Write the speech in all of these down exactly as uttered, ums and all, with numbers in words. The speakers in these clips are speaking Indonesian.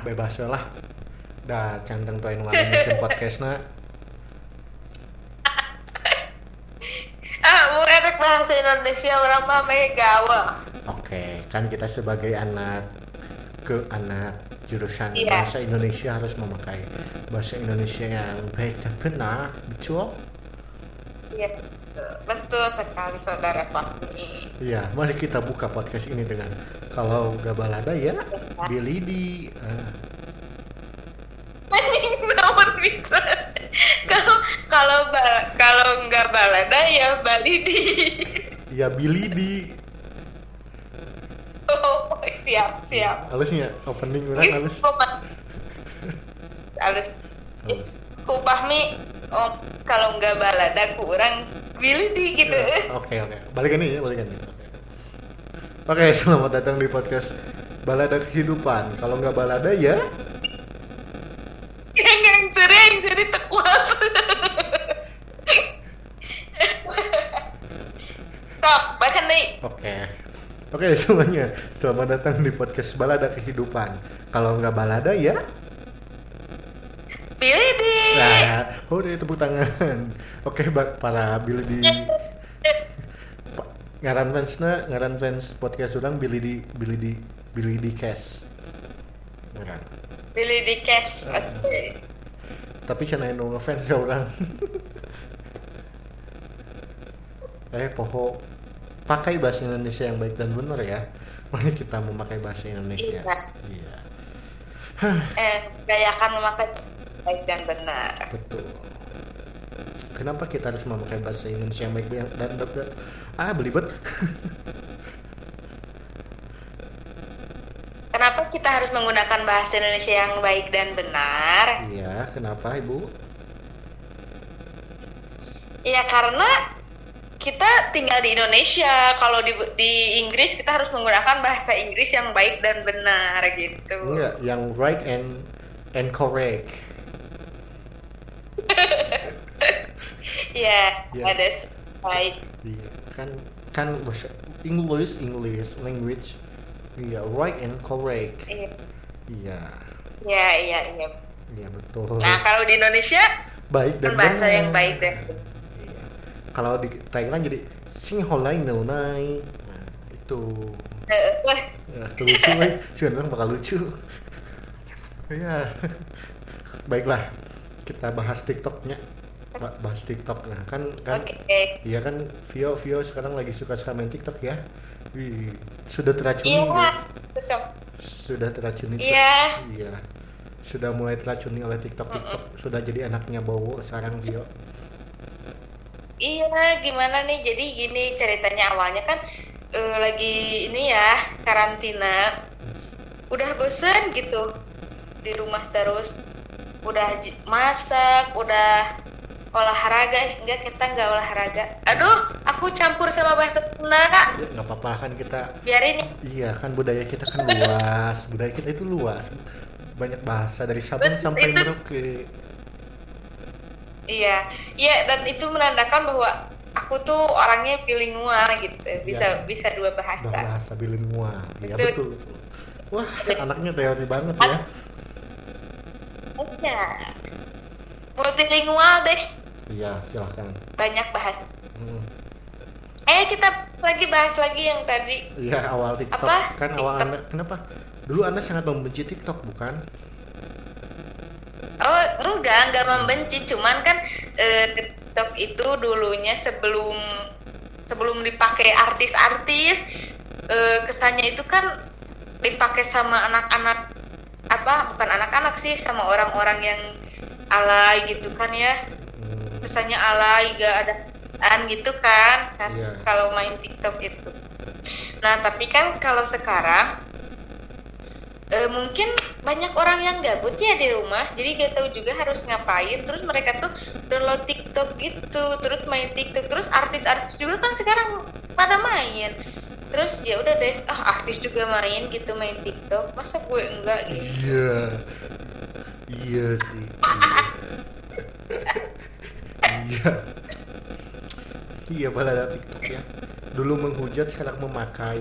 ah bebas lah dah canteng tuain ngalamin podcastnya. Ah mau enak bahasa Indonesia orang mah megawa. Oke, kan kita sebagai anak ke anak jurusan yeah. bahasa Indonesia harus memakai bahasa Indonesia yang baik dan benar, betul? Iya. Yeah. Betul sekali saudara Pakmi. Iya, mari kita buka podcast ini dengan kalau gak balada ya, Billy di. Anjing nomor bisa. Kalau kalau kalau nggak balada ya Billy di. Ya Billy di. Oh siap siap. Halusnya opening udah halus. Halus. Ku Pakmi, oh, kalau nggak balada ku orang Wildi gitu. Oke oke, balikan nih ya, balikan nih. Oke, okay. okay, selamat datang di podcast Balada Kehidupan. Kalau nggak balada ya? Yang sering jadi terkuat. Stop, balikan nih. Oke, okay. oke okay, semuanya, selamat datang di podcast Balada Kehidupan. Kalau nggak balada ya? Wildi. Nah, udah tepuk tangan. Oke, bak para Billy di ngaran fansnya, ngaran fans podcast ulang Billy di Billy di Billy di Cash. Ngaran. Billy di Cash. Uh, tapi cenah nu ngefans ya urang. Eh, pokok pakai bahasa Indonesia yang baik dan benar ya. Mari kita memakai bahasa Indonesia. Iya. Iya. Eh, gayakan memakai baik dan benar. Betul. Kenapa kita harus memakai bahasa Indonesia yang baik dan benar? Ah, belibet. Kenapa kita harus menggunakan bahasa Indonesia yang baik dan benar? Iya, kenapa Ibu? Iya, karena kita tinggal di Indonesia. Kalau di, di Inggris kita harus menggunakan bahasa Inggris yang baik dan benar gitu. Iya, yang right and and correct. Ya, yeah, yeah. That's right. Iya, yeah. kan kan English English language. Iya, yeah, right and correct. Iya. Iya. Iya, iya, iya. Iya, betul. Nah, kalau di Indonesia baik dan bahasa benar. Yang baik deh. Iya. Kalau di Thailand jadi Singholai Naunai. Nah, itu. Heeh. Ya, lucu, weh. Sebenarnya bakal lucu. Iya. Baiklah. Kita bahas TikToknya. Bahas TikTok nah kan kan okay. Iya kan Vio Vio sekarang lagi suka-suka main TikTok ya. Wih, sudah teracuni. Iya, yeah, TikTok. Sudah teracuni. Iya. Yeah. Iya. Sudah mulai teracuni oleh TikTok TikTok. Mm-mm. Sudah jadi anaknya Bowo sekarang Vio. Iya, yeah, gimana nih? Jadi gini ceritanya awalnya kan uh, lagi ini ya, karantina. Udah bosen gitu di rumah terus. Udah j- masak, udah olahraga, eh enggak kita enggak olahraga. Aduh, aku campur sama bahasa Nara. Enggak apa-apa kan kita. Biarin. Iya kan budaya kita kan luas, budaya kita itu luas, banyak bahasa dari Sabang But sampai itu... Merauke. Iya, iya dan itu menandakan bahwa aku tuh orangnya bilingual gitu, bisa ya, bisa dua bahasa. Dua bahasa bilingual, iya betul. betul. Wah, anaknya teori banget ya. Iya. Multilingual deh. Iya, silakan. Banyak bahas. Hmm. Eh, kita lagi bahas lagi yang tadi. Iya, awal TikTok. Apa? Kan TikTok. Awal Anda, kenapa? Dulu Anda sangat membenci TikTok, bukan? Oh, enggak, enggak membenci, cuman kan eh, TikTok itu dulunya sebelum sebelum dipakai artis-artis, eh, kesannya itu kan dipakai sama anak-anak apa? Bukan anak-anak sih, sama orang-orang yang alay gitu kan ya. Pesannya alay, gak ada an gitu kan, kan yeah. Kalau main TikTok itu. Nah tapi kan kalau sekarang e, mungkin banyak orang yang gabut ya di rumah, jadi gak tahu juga harus ngapain. Terus mereka tuh download TikTok gitu, terus main TikTok. Terus artis-artis juga kan sekarang pada main. Terus ya udah deh, ah oh, artis juga main gitu, main TikTok. Masa gue enggak gitu. Iya. Yeah. Iya sih. Iya. Iya balada TikTok ya. Dulu menghujat sekarang memakai.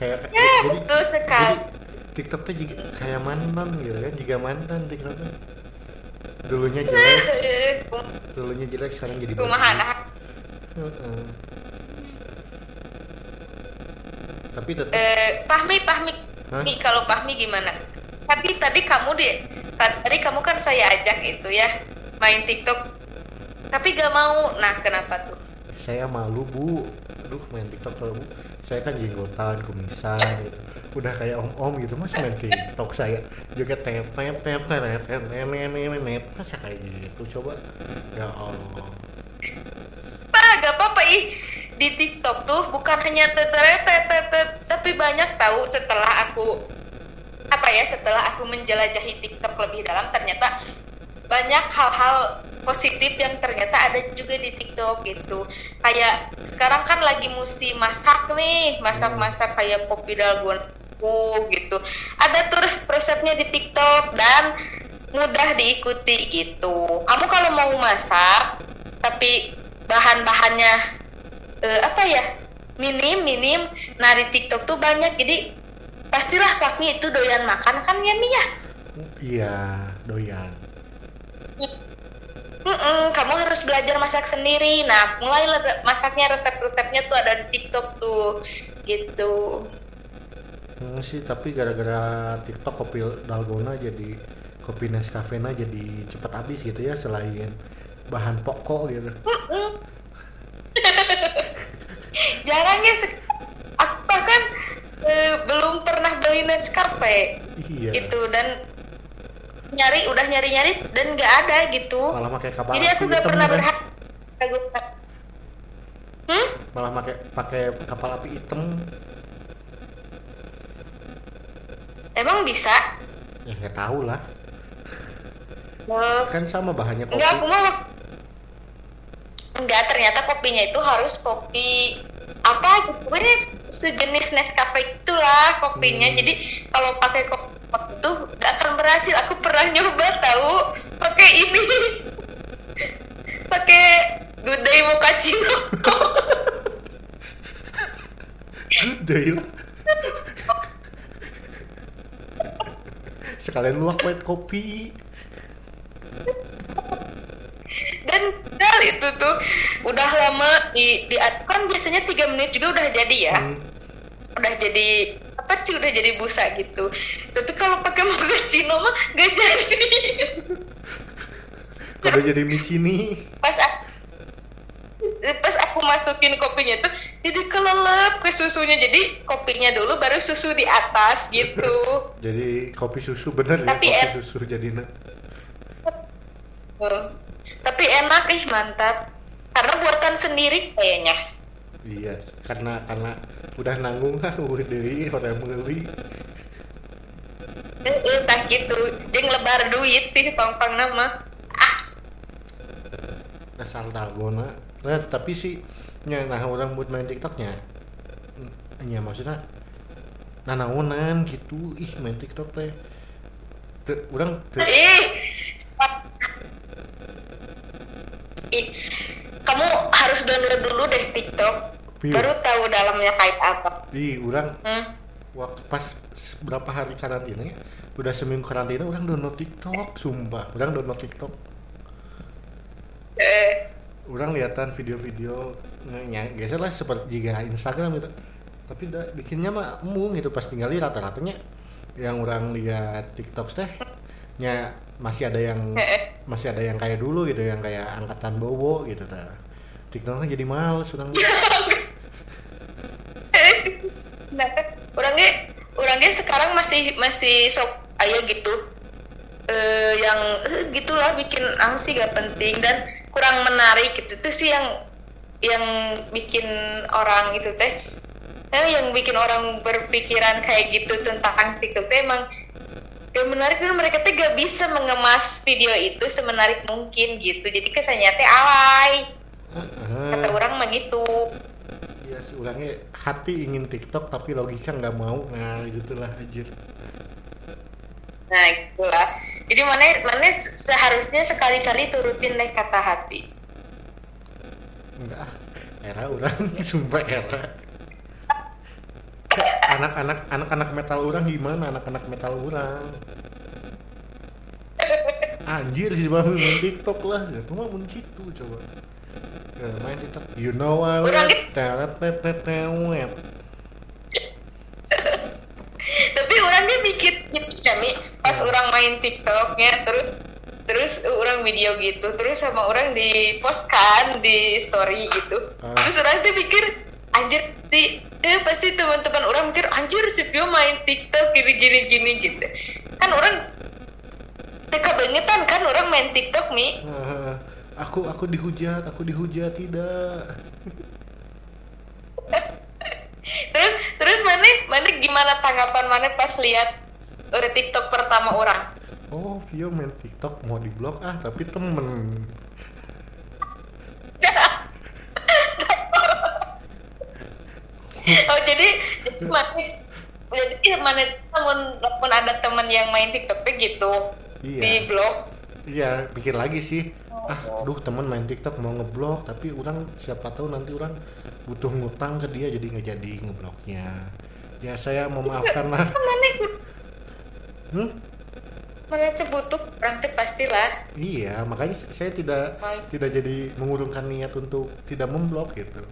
Kayak ya, jadi, betul sekali. Jadi, TikTok tuh juga kayak mantan gitu kan, juga mantan TikTok tuh. Dulunya jelek, dulunya jelek sekarang jadi rumahan. Uh-uh. Tapi tetap. Eh, Fahmi, Fahmi, Mi, kalau Fahmi gimana? Tadi tadi kamu di, tadi kamu kan saya ajak itu ya main TikTok, tapi gak mau. Nah kenapa tuh? Saya malu bu, aduh main TikTok kalau bu. Saya kan jenggotan, kumisan gitu. Udah kayak om-om gitu, masa main TikTok saya juga tepet tepet tepet tepet masa kayak gitu, coba ya Allah. Pak, gak apa-apa ih, di TikTok tuh bukan hanya teteret tetet, tapi banyak tahu. Setelah aku apa ya, setelah aku menjelajahi TikTok lebih dalam, ternyata banyak hal-hal positif yang ternyata ada juga di TikTok gitu. Kayak sekarang kan lagi musim masak nih, masak-masak kayak kopi dalgona gitu. Ada terus resepnya di TikTok dan mudah diikuti gitu. Kamu kalau mau masak tapi bahan-bahannya eh, apa ya, minim-minim, nah di TikTok tuh banyak. Jadi pastilah Pakmi itu doyan makan kan ya Mi ya? Iya, doyan. Mm-mm, kamu harus belajar masak sendiri. Nah, mulai masaknya, resep-resepnya tuh ada di TikTok tuh, gitu. Hmm, sih, tapi gara-gara TikTok kopi dalgona jadi kopi Nescafe-nya jadi cepet habis gitu ya, selain bahan pokok gitu. Jarangnya se- aku bahkan e- belum pernah beli Nescafe. Iya. Itu dan nyari udah nyari nyari dan nggak ada gitu. Malah pakai kapal. Jadi aku nggak pernah berharap. Hmm? Malah pakai pakai kapal api hitam. Emang bisa? Ya nggak tahu lah. Well, kan sama bahannya kopi. Nggak, aku mau. Nggak, ternyata kopinya itu harus kopi apa? Kopinya sejenis Nescafe itulah kopinya. Hmm. Jadi kalau pakai kopi tuh gak akan berhasil. Aku pernah nyoba tahu pakai ini, pakai Good Day Mochaccino. Good Day lah. Sekalian luak white kopi. Dan udah itu tuh udah lama di, di kan biasanya tiga menit juga udah jadi ya. Hmm. Udah jadi apa sih, udah jadi busa gitu. Tapi kalau pakai mochaccino mah gak jadi. Udah jadi micini. Pas aku, pas aku masukin kopinya tuh jadi kelelep ke susunya. Jadi kopinya dulu baru susu di atas gitu. Jadi kopi susu bener ya, kopi en- susu jadinya. Tapi enak ih, mantap. Karena buatan sendiri kayaknya. Iya, karena karena udah nanggung lah, udah deui hoream meuli. Heeh, tah kitu, jeung lebar duit sih pangpangna mah. Ah. Dasar dalgona. Nah, tapi sih nya nah orang buat main TikToknya. Nya maksudnya nanaonan gitu, ih main TikTok teh. Te, orang te... Ih. Ih. Kamu harus download dulu deh TikTok. Vio. Baru tahu dalamnya kayak apa. Ih, orang hmm? waktu pas berapa hari karantina, udah seminggu karantina, orang download TikTok, sumpah, orang download TikTok. Eh. Orang liatan video-video nanya, geser lah seperti juga Instagram gitu. Tapi udah bikinnya mah mung gitu, pas tinggali rata-ratanya yang orang lihat TikTok teh, nya masih ada yang eh. masih ada yang kayak dulu gitu, yang kayak angkatan Bowo gitu ta. TikToknya jadi mahal, sudah. Nah, orangnya orangnya sekarang masih masih sok ayo gitu, e, yang e, gitulah bikin ang sih gak penting dan kurang menarik gitu. Itu sih yang yang bikin orang gitu teh, eh, yang bikin orang berpikiran kayak gitu tentang TikTok teh emang gak menarik dan mereka teh gak bisa mengemas video itu semenarik mungkin gitu. Jadi kesannya teh alay. Uh-huh. Kata orang mah gitu. Iya sih, orangnya hati ingin TikTok tapi logika nggak mau, nah gitulah anjir. Nah itulah. Jadi mana mana seharusnya sekali-kali turutin deh kata hati. Enggak, era orang sumpah era. anak-anak anak-anak metal orang gimana anak-anak metal orang anjir sih banget main TikTok lah ya cuma mun gitu coba ya, main TikTok you know what teret teret teret tapi orang dia mikir gitu Cami pas orang main TikToknya terus terus orang video gitu terus sama orang di post kan di story gitu ah. Terus orang tuh mikir anjir sih, eh pasti teman-teman orang mikir anjir si Vio main TikTok gini-gini gini gitu. Kan orang teka bangetan kan orang main TikTok mi. Uh, aku aku dihujat, aku dihujat tidak. terus terus mana mana gimana tanggapan mana pas lihat uh, TikTok pertama orang? Oh Vio main TikTok mau diblok ah tapi temen. Oh jadi jadi mana jadi mana pun ada teman yang main TikTok gitu iya. Di blog. Iya pikir lagi sih. Oh. Ah, duh teman main TikTok mau ngeblog tapi orang siapa tahu nanti orang butuh ngutang ke dia jadi nggak jadi ngeblognya. Ya saya memaafkan lah. Mana ikut? Hmm? Mana butuh orang tuh pastilah. Iya makanya saya tidak oh. tidak jadi mengurungkan niat untuk tidak memblog gitu.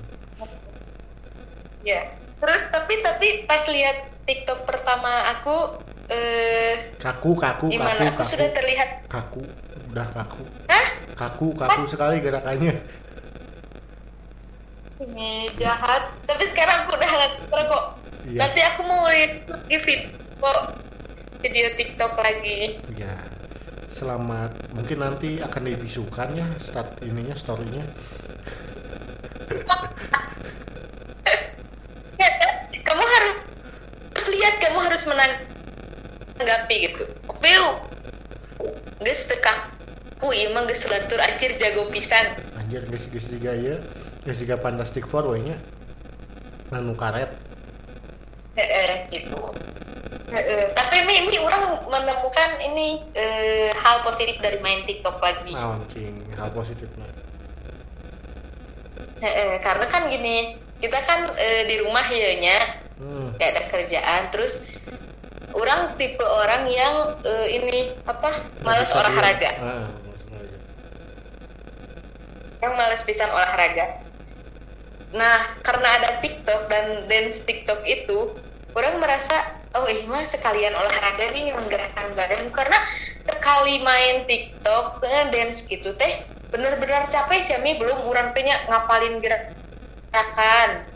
Ya, terus tapi tapi pas lihat TikTok pertama aku eh, kaku kaku gimana? Kaku aku kaku, sudah terlihat kaku udah kaku Hah? kaku kaku What? Sekali gerakannya ini jahat tapi sekarang aku udah nggak kok ya. Nanti aku mau lihat video video TikTok lagi ya selamat mungkin nanti akan dibisukan ya start ininya storynya kamu harus, harus lihat kamu harus menanggapi gitu. Vio, geus teu kaku imah geus lentur anjir jago pisan. Anjir geus geus tiga ya, geus tiga fantastic four we nya. Anu karet. Heeh gitu. Heeh, tapi ini, ini orang menemukan ini eh, hal positif dari main TikTok lagi. Nah, anjing, hal positifnya. Heeh, karena kan gini kita kan e, di rumah ya nya hmm. gak ada kerjaan terus orang tipe orang yang e, ini apa malas olahraga ah, yang malas pisan olahraga nah karena ada TikTok dan dance TikTok itu orang merasa oh ih mah sekalian olahraga nih menggerakkan badan karena sekali main TikTok dance gitu teh bener-bener capek sih mi belum orang punya ngapalin gerak gerakan,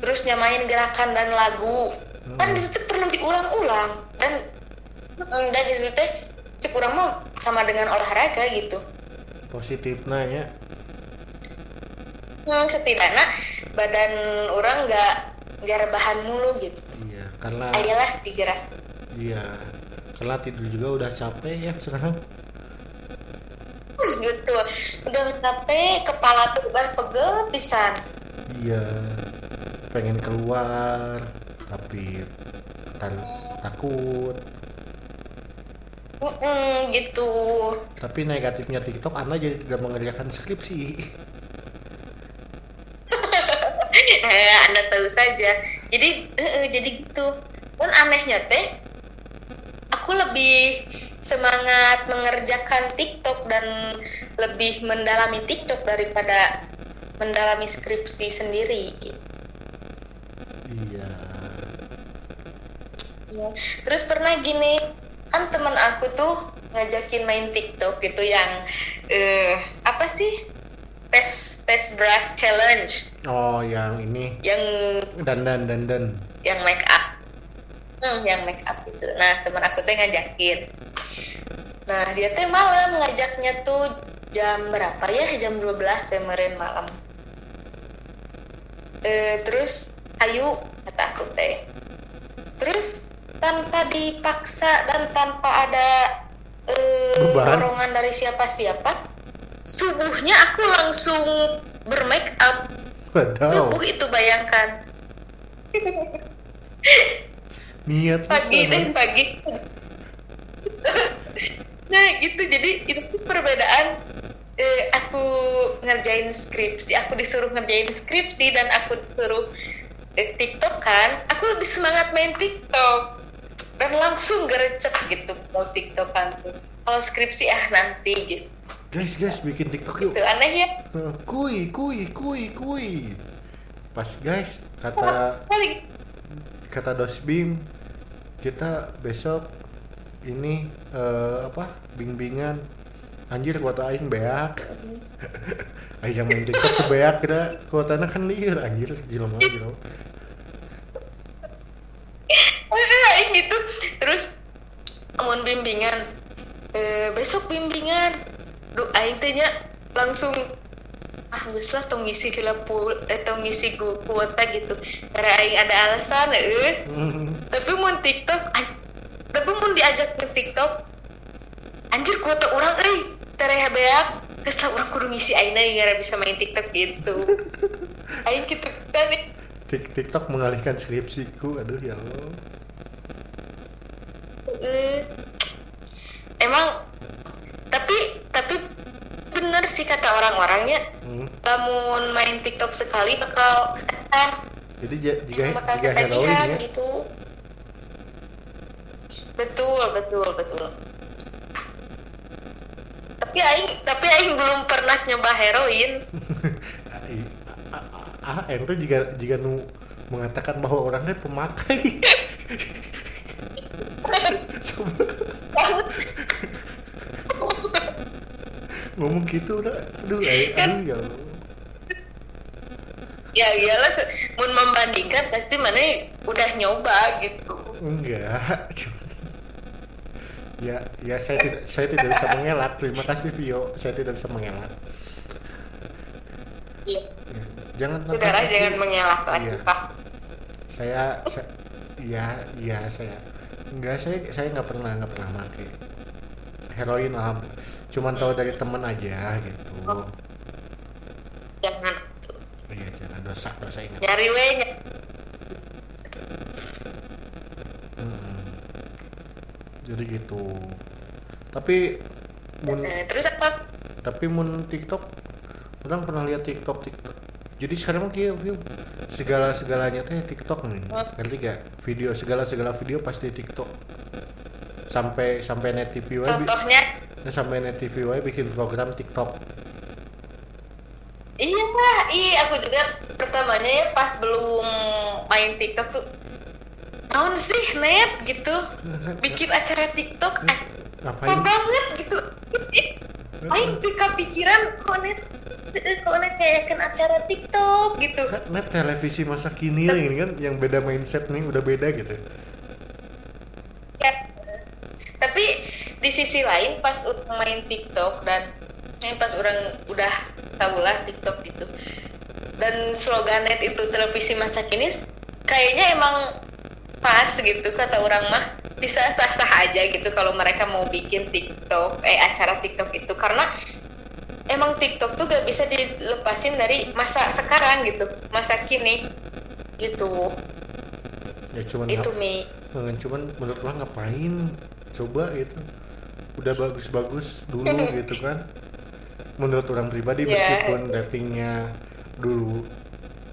terus nyamain gerakan dan lagu, hmm. kan itu perlu diulang-ulang dan dan itu teh kurang mau sama dengan olahraga gitu. Positifnya ya. Hmm, setidaknya badan orang nggak nggak rebahan mulu gitu. Iya karena. Ayolah digerak. Iya karena tidur juga udah capek ya sekarang. Hmm, gitu, udah capek kepala tuh udah pegel pisan. Iya, pengen keluar tapi tar- takut. Mm-mm, gitu. Tapi negatifnya TikTok, Anda jadi tidak mengerjakan skripsi. eh, Anda tahu saja. Jadi, eh, jadi gitu. Dan anehnya teh, aku lebih semangat mengerjakan TikTok dan lebih mendalami TikTok daripada mendalami skripsi sendiri. Iya. Ya. Terus pernah gini, kan teman aku tuh ngajakin main TikTok gitu yang eh, apa sih? Face face brush challenge. Oh, yang ini. Yang dandan dandan. Yang make up. Hmm, yang make up itu. Nah, teman aku tuh ngajakin. Nah, dia tuh malam ngajaknya tuh jam berapa ya? Jam dua belas kemarin malam. E, terus ayu kata aku teh terus tanpa dipaksa dan tanpa ada e, dorongan dari siapa-siapa subuhnya aku langsung bermake up subuh itu bayangkan niat pagi deh pagi nah gitu jadi itu perbedaan Uh, aku ngerjain skripsi, aku disuruh ngerjain skripsi dan aku disuruh di TikTok kan, aku lebih semangat main TikTok dan langsung gerecek gitu kalau TikTokan tuh. Kalau skripsi ah nanti gitu. Guys guys bikin TikTok yuk. Itu aneh ya. Kui kui kui kui. Pas guys kata kata Dosbim kita besok ini uh, apa bimbingan. Anjir kuota aing beak. Aing yang main TikTok tuh beak kira kuotana kan liur anjir jelema jelema. Aing gitu terus amun bimbingan e, besok bimbingan. Duh aing teh nya langsung ah geus lah tong ngisi kila pul eh tong ngisi kuota gitu. Karena aing ada alasan eueuh. Tapi mun TikTok a- tapi mun diajak ke TikTok anjir kuota orang euy. Tereh beak, kesel orang kudu ngisi aina gara bisa main TikTok gitu. Aing gitu kan. TikTok mengalihkan skripsiku, aduh ya Allah. Uh, emang tapi tapi bener sih kata orang-orangnya. Hmm. Lamun main TikTok sekali bakal ketekan. Jadi jika jika heroin gitu. Betul, betul, betul. Tapi aing tapi aing belum pernah nyoba heroin. Ah, ente juga juga nu mengatakan bahwa orangnya pemakai. Coba. Ngomong gitu udah aduh aing aduh. Ya iyalah, mun membandingkan pasti mana udah nyoba gitu. Enggak. Ya, ya saya tidak saya tidak bisa mengelak. Terima kasih Vio, saya tidak bisa mengelak. Iya. Ya, jangan saudara aku. Jangan mengelak lagi ya. Pak. Saya, saya, ya, ya saya. Enggak, saya saya nggak pernah nggak pernah pakai heroin lah. Cuman tahu dari teman aja gitu. Oh. Jangan. Iya, jangan dosa dosa ingat. Cari wenya. Jadi gitu. Tapi mun terus apa? Tapi mun TikTok, orang pernah lihat TikTok TikTok. Jadi sekarang kayak segala segalanya teh TikTok nih. Ngerti gak? Video segala segala video pasti TikTok. Sampai sampai Net T V wae. Contohnya? Bi- nah, sampai Net T V wae bikin program TikTok. Iya, iya aku juga pertamanya ya pas belum main TikTok tuh tahun sih net gitu bikin acara TikTok apa banget gitu aing tuh kepikiran konet konet kayak kan acara TikTok gitu kan net televisi masa kini ini kan yang beda mindset nih udah beda gitu ya. Tapi di sisi lain pas main TikTok dan eh, pas orang udah tahulah TikTok gitu dan slogan net itu televisi masa kini kayaknya emang pas gitu kata orang mah bisa sah-sah aja gitu kalau mereka mau bikin TikTok eh acara TikTok itu karena emang TikTok tuh gak bisa dilepasin dari masa sekarang gitu masa kini gitu ya cuman itu ngap- mi cuman, cuman menurut orang ngapain coba gitu udah bagus-bagus dulu gitu kan menurut orang pribadi yeah. Meskipun ratingnya dulu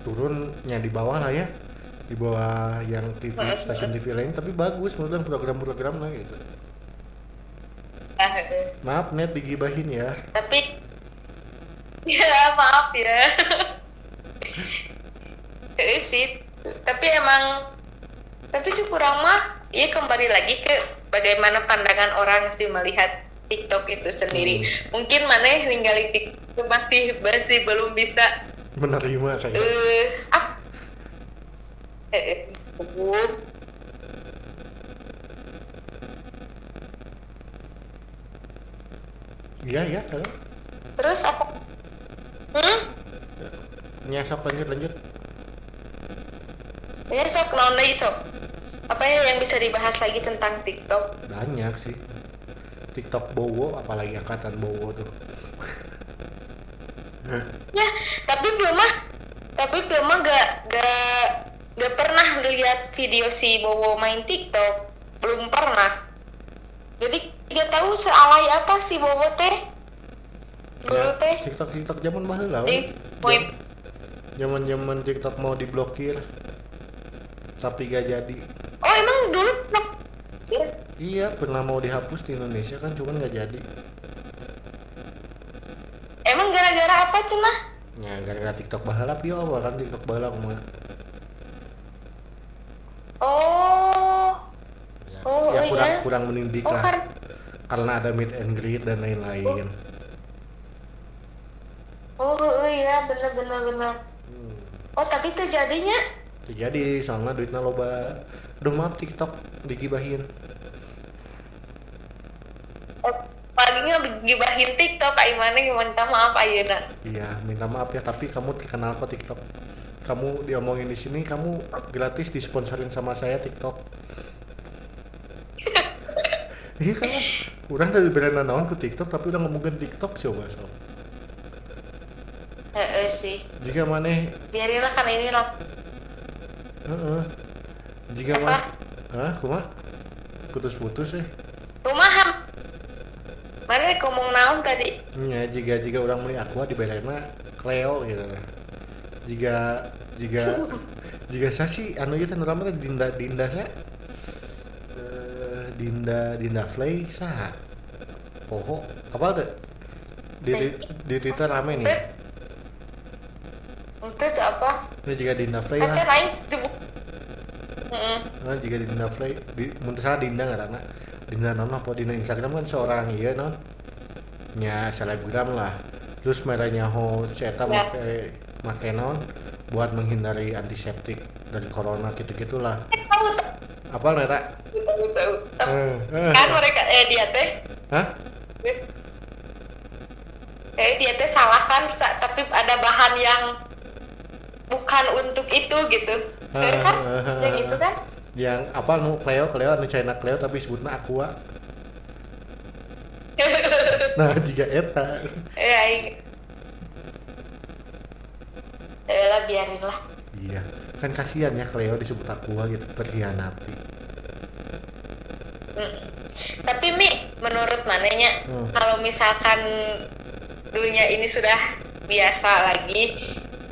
turunnya di bawah lah ya di bawah yang T V stasiun T V lain tapi bagus menurut program-programnya gitu. Nah, maaf net digibahin ya. Tapi ya maaf ya. Sih, tapi emang tapi kurang mah ya kembali lagi ke bagaimana pandangan orang sih melihat TikTok itu sendiri. Hmm. Mungkin mana ninggali TikTok masih masih belum bisa menerima saya. Uh, apa Eh, eh, Iya, iya, halo. Terus apa? Hmm? Ya, sok lanjut, lanjut. Ya, sok, lawan lagi, sok. Apa yang bisa dibahas lagi tentang TikTok? Banyak sih. TikTok Bowo, apalagi angkatan Bowo tuh. Ya, tapi belum mah, tapi belum mah gak, gak Gak pernah ngeliat video si Bowo main TikTok, belum pernah. Jadi gak tahu sealay apa si Bowo teh. Dulu teh. Ya, TikTok TikTok zaman baheula. Zaman zaman TikTok mau diblokir. tapi gak jadi. Oh emang dulu pernah? Iya pernah mau dihapus di Indonesia kan, cuman gak jadi. Emang gara-gara apa cenah? Ya gara-gara TikTok bahala Vio awal kan, TikTok bahala ngomongnya. Oh ya, oh ya, kurang, iya kurang menindik oh, lah kar- karena ada meet and greet dan lain-lain. Oh, oh iya bener-bener bener. Hmm. Oh tapi itu jadinya? Jadi soalnya duitnya loba. Aduh maaf TikTok digibahin. Oh, palingnya digibahin TikTok aimane minta maaf ayeuna. Iya, minta maaf ya tapi kamu terkenal kok TikTok. Kamu diomongin di sini, kamu gratis disponsorin sama saya TikTok. Iya kan? Urang tadi berani naon ke TikTok tapi udah ngomongin TikTok coba so. Heeh sih. Jika maneh biarinlah karena ini lo. Heeh. Jika mah hah, kumaha? Putus-putus eh. Kumaha? Mari ngomong naon tadi? Nya jika jika urang meuli aqua di Belena Cleo gitu lah. Jika jika jika saya sih anu kita nurama Dinda Dinda saya uh, Dinda Dinda Flay sah poho apa ada di di Twitter rame nih untuk apa ini jika Dinda Flay lah nah jika Dinda Flay di menurut saya Dinda nggak anak Dinda nama apa Dinda Instagram kan seorang iya non nya selebgram lah terus merahnya ho cetak pakai pakai non buat menghindari antiseptik dari corona gitu-gitulah. Tahu tak? Apa nera? Tahu tahu. Eh, eh. Kan mereka eh dia teh. Hah? Eh dia teh salah kan, tapi ada bahan yang bukan untuk itu gitu. Eh, kan? Yang itu kan? Yang apa nu Cleo Cleo nu China Cleo tapi sebutnya Aqua. Nah jika eta. Ya. Elah biarinlah. Iya, kan kasihan ya Cleo disebut Aqua gitu, perhianati. Mm. Tapi Mi, menurut mananya mm. kalau misalkan dunia ini sudah biasa lagi,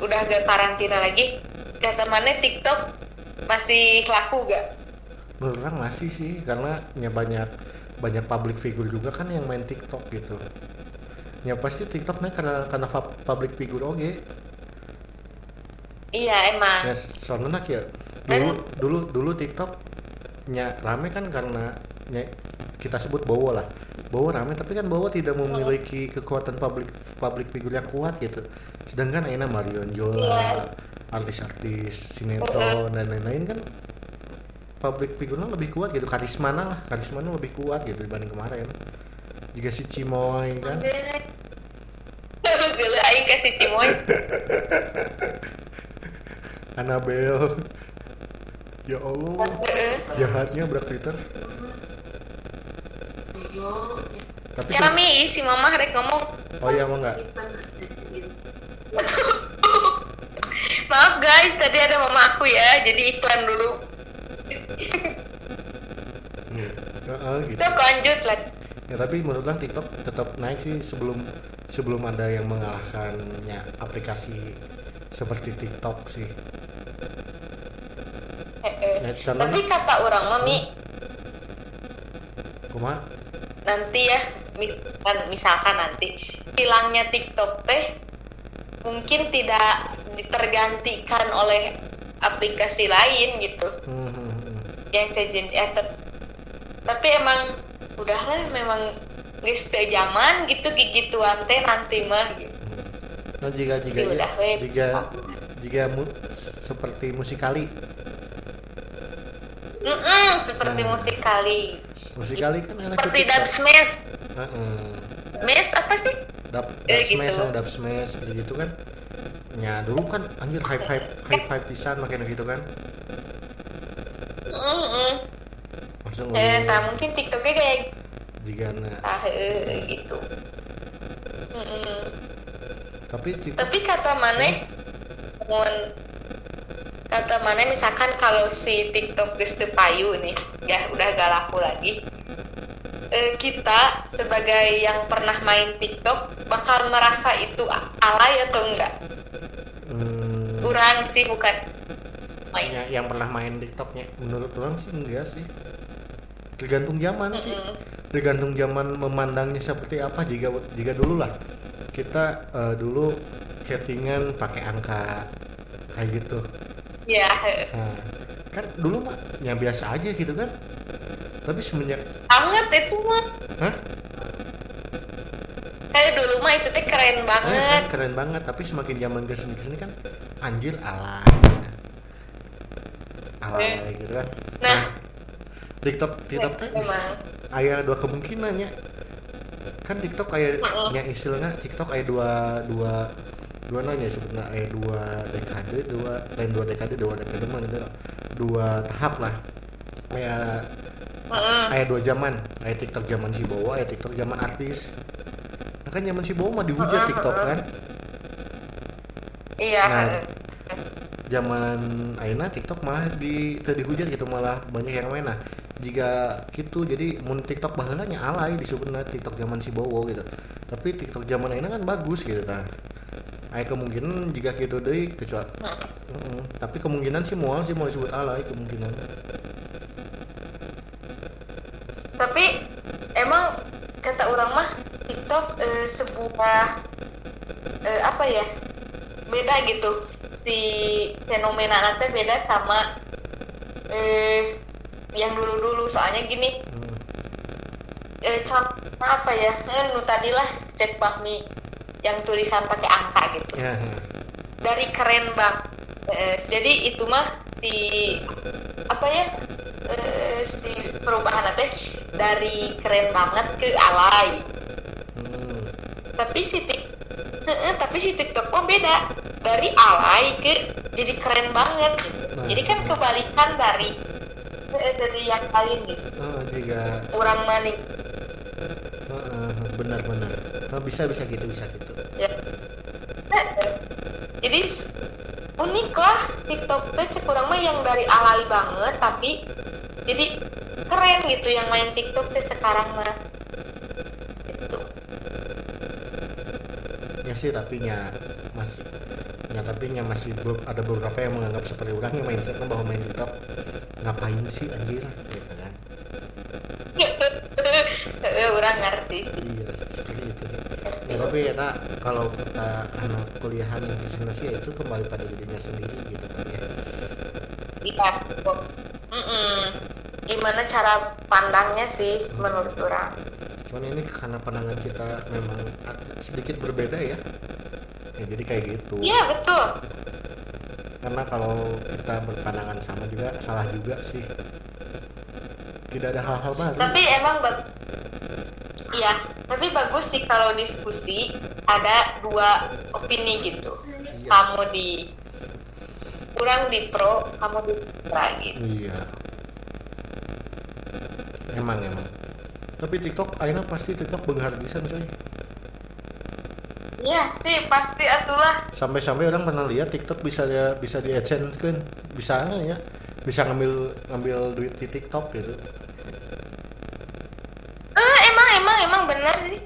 udah gak karantina lagi, kata mana TikTok masih laku gak? Menurut orang masih sih, karena ya banyak banyak public figure juga kan yang main TikTok gitu. Ya pasti TikToknya karena karena public figure oke. Okay. Iya emang. Ya, soalnya nak ya dulu hmm. dulu dulu TikTok nya rame kan karena nya, kita sebut Bowo lah, Bowo rame tapi kan Bowo tidak memiliki kekuatan publik publik figur yang kuat gitu. Sedangkan Aina Marion Jola, yeah. artis-artis sinetron uh-huh. dan lain-lain kan publik figurnya lebih kuat gitu, karismana lah, karismana lebih kuat gitu dibanding kemarin. Jika si Cimoy kan. Gila aing ke si Cimoy. Anabel, ya Allah, jahatnya berak Twitter. Tapi kami si Mama rek ngomong. Oh iya mau nggak? Maaf guys, tadi ada mama aku ya, jadi iklan dulu. hmm. uh, gitu. Tuh lanjut lah. Ya tapi menurut orang TikTok tetap naik sih sebelum sebelum ada yang mengalahkannya aplikasi seperti TikTok sih. Nah, tapi kata orang mami kuma nanti ya misalkan, misalkan nanti hilangnya TikTok teh mungkin tidak tergantikan oleh aplikasi lain gitu mm-hmm. yang sejenis ya, te- tapi emang udahlah memang geus teu zaman gitu gigituan teh nanti mah gitu. Nah jika jika jika, jika, jika mu- seperti musikali Mm-mm, seperti nah. musikali. Musikali kan enak. Seperti dub smash. Heeh. Smash apa sih? Dub eh, smash, gitu. Dub smash gitu kan. Ya dulu kan anjir hype-hype, hype-hype pisan makin gitu kan. Heeh. Langsung. Eh, tak mungkin TikTok-nya kayak jigana. Ah, eh, gitu. Mm-mm. Tapi TikTok... tapi kata maneh hmm? mun kata mana misalkan kalau si TikTok geus teu payu nih ya udah gak laku lagi e, kita sebagai yang pernah main TikTok bakal merasa itu alay atau enggak? Hmm. Kurang sih bukan TikToknya yang pernah main TikToknya. Menurut orang sih enggak sih, tergantung zaman mm-hmm. sih, tergantung zaman memandangnya seperti apa. Jika jika dulu lah kita uh, dulu chattingan pakai angka kayak gitu. Iya. Yeah. Nah, kan dulu mah ya biasa aja gitu kan. Tapi semenjak banget itu mah. Hah? Kayak dulu mah itu teh keren banget. Eh, kan keren banget, tapi semakin zaman kesini-kesini kan anjir alay. Alay eh. gitu kan. Nah, nah TikTok TikTok teh aya dua kemungkinan ya. Kan TikTok kayak nya istilahnya TikTok aya dua dua dua nanya sebenarnya aya dua dekade dua lain dua dekade dua dekade mana dua, dua tahap lah. Aya aya dua zaman, aya TikTok zaman si Bowo, aya TikTok zaman artis. Nah kan zaman si Bowo mah dihujat TikTok kan? Iya. Nah, zaman ayeuna TikTok malah di teu dihujat gitu, malah banyak yang main. Nah, jika gitu jadi mun TikTok baheula nya alay disebutna TikTok zaman si Bowo gitu. Tapi TikTok zaman ayeuna kan bagus gitu tah. Aya kemungkinan jika gitu deui kecuali uh-uh. Tapi kemungkinan sih moal sih mau disebut alay kemungkinan. Tapi emang kata orang mah TikTok e, sebuah e, apa ya? Beda gitu. Si fenomena nanti beda sama eh yang dulu-dulu, soalnya gini hmm. eh contoh apa ya, eh, nu tadilah chat Fahmi yang tulisan pakai angka gitu yeah. dari keren bang eh, jadi itu mah si apa ya eh, si perubahan nanti dari keren banget ke alay hmm. tapi si tik eh, tapi si TikTok mah beda, dari alay ke jadi keren banget nah, jadi kan nah. kebalikan dari dari yang lain gitu. Oh, juga. Orang maning. Heeh, benar-benar. Oh, bisa bisa gitu, bisa gitu. Ya. Jadi unik lah TikTok teh, kurang mah yang dari alay banget tapi jadi keren gitu yang main TikTok teh sekarang mah. Gitu. Ya sih tapi nya masih ya tapi nya masih ada beberapa yang menganggap seperti orang yang main TikTok bahwa main TikTok ngapain sih anjir gitu kan. Orang ngerti sih. Iya, seperti itu sih. Ya, tapi ya nah, kalau kita anak kuliahan yang bisnis ya itu kembali pada dirinya sendiri gitu kan ya. Iya. Mm-mm. Gimana cara pandangnya sih hmm. menurut orang. Cuman ini karena pandangan kita memang sedikit berbeda ya. Ya jadi kayak gitu. Iya, betul. Karena kalau kita berpandangan sama juga salah juga sih, tidak ada hal-hal baru. Tapi emang bag- iya, tapi bagus sih kalau diskusi ada dua opini gitu. Iya. Kamu di kurang di pro, kamu di kontra gitu. Iya. Emang emang. Tapi TikTok, akhirnya pasti TikTok penghargisan coy. Iya sih, pasti atulah. Sampai-sampai orang pernah lihat TikTok bisa dia bisa di adsense kan, bisa ya, bisa ngambil ngambil duit di TikTok gitu. Eh emang emang emang benar sih,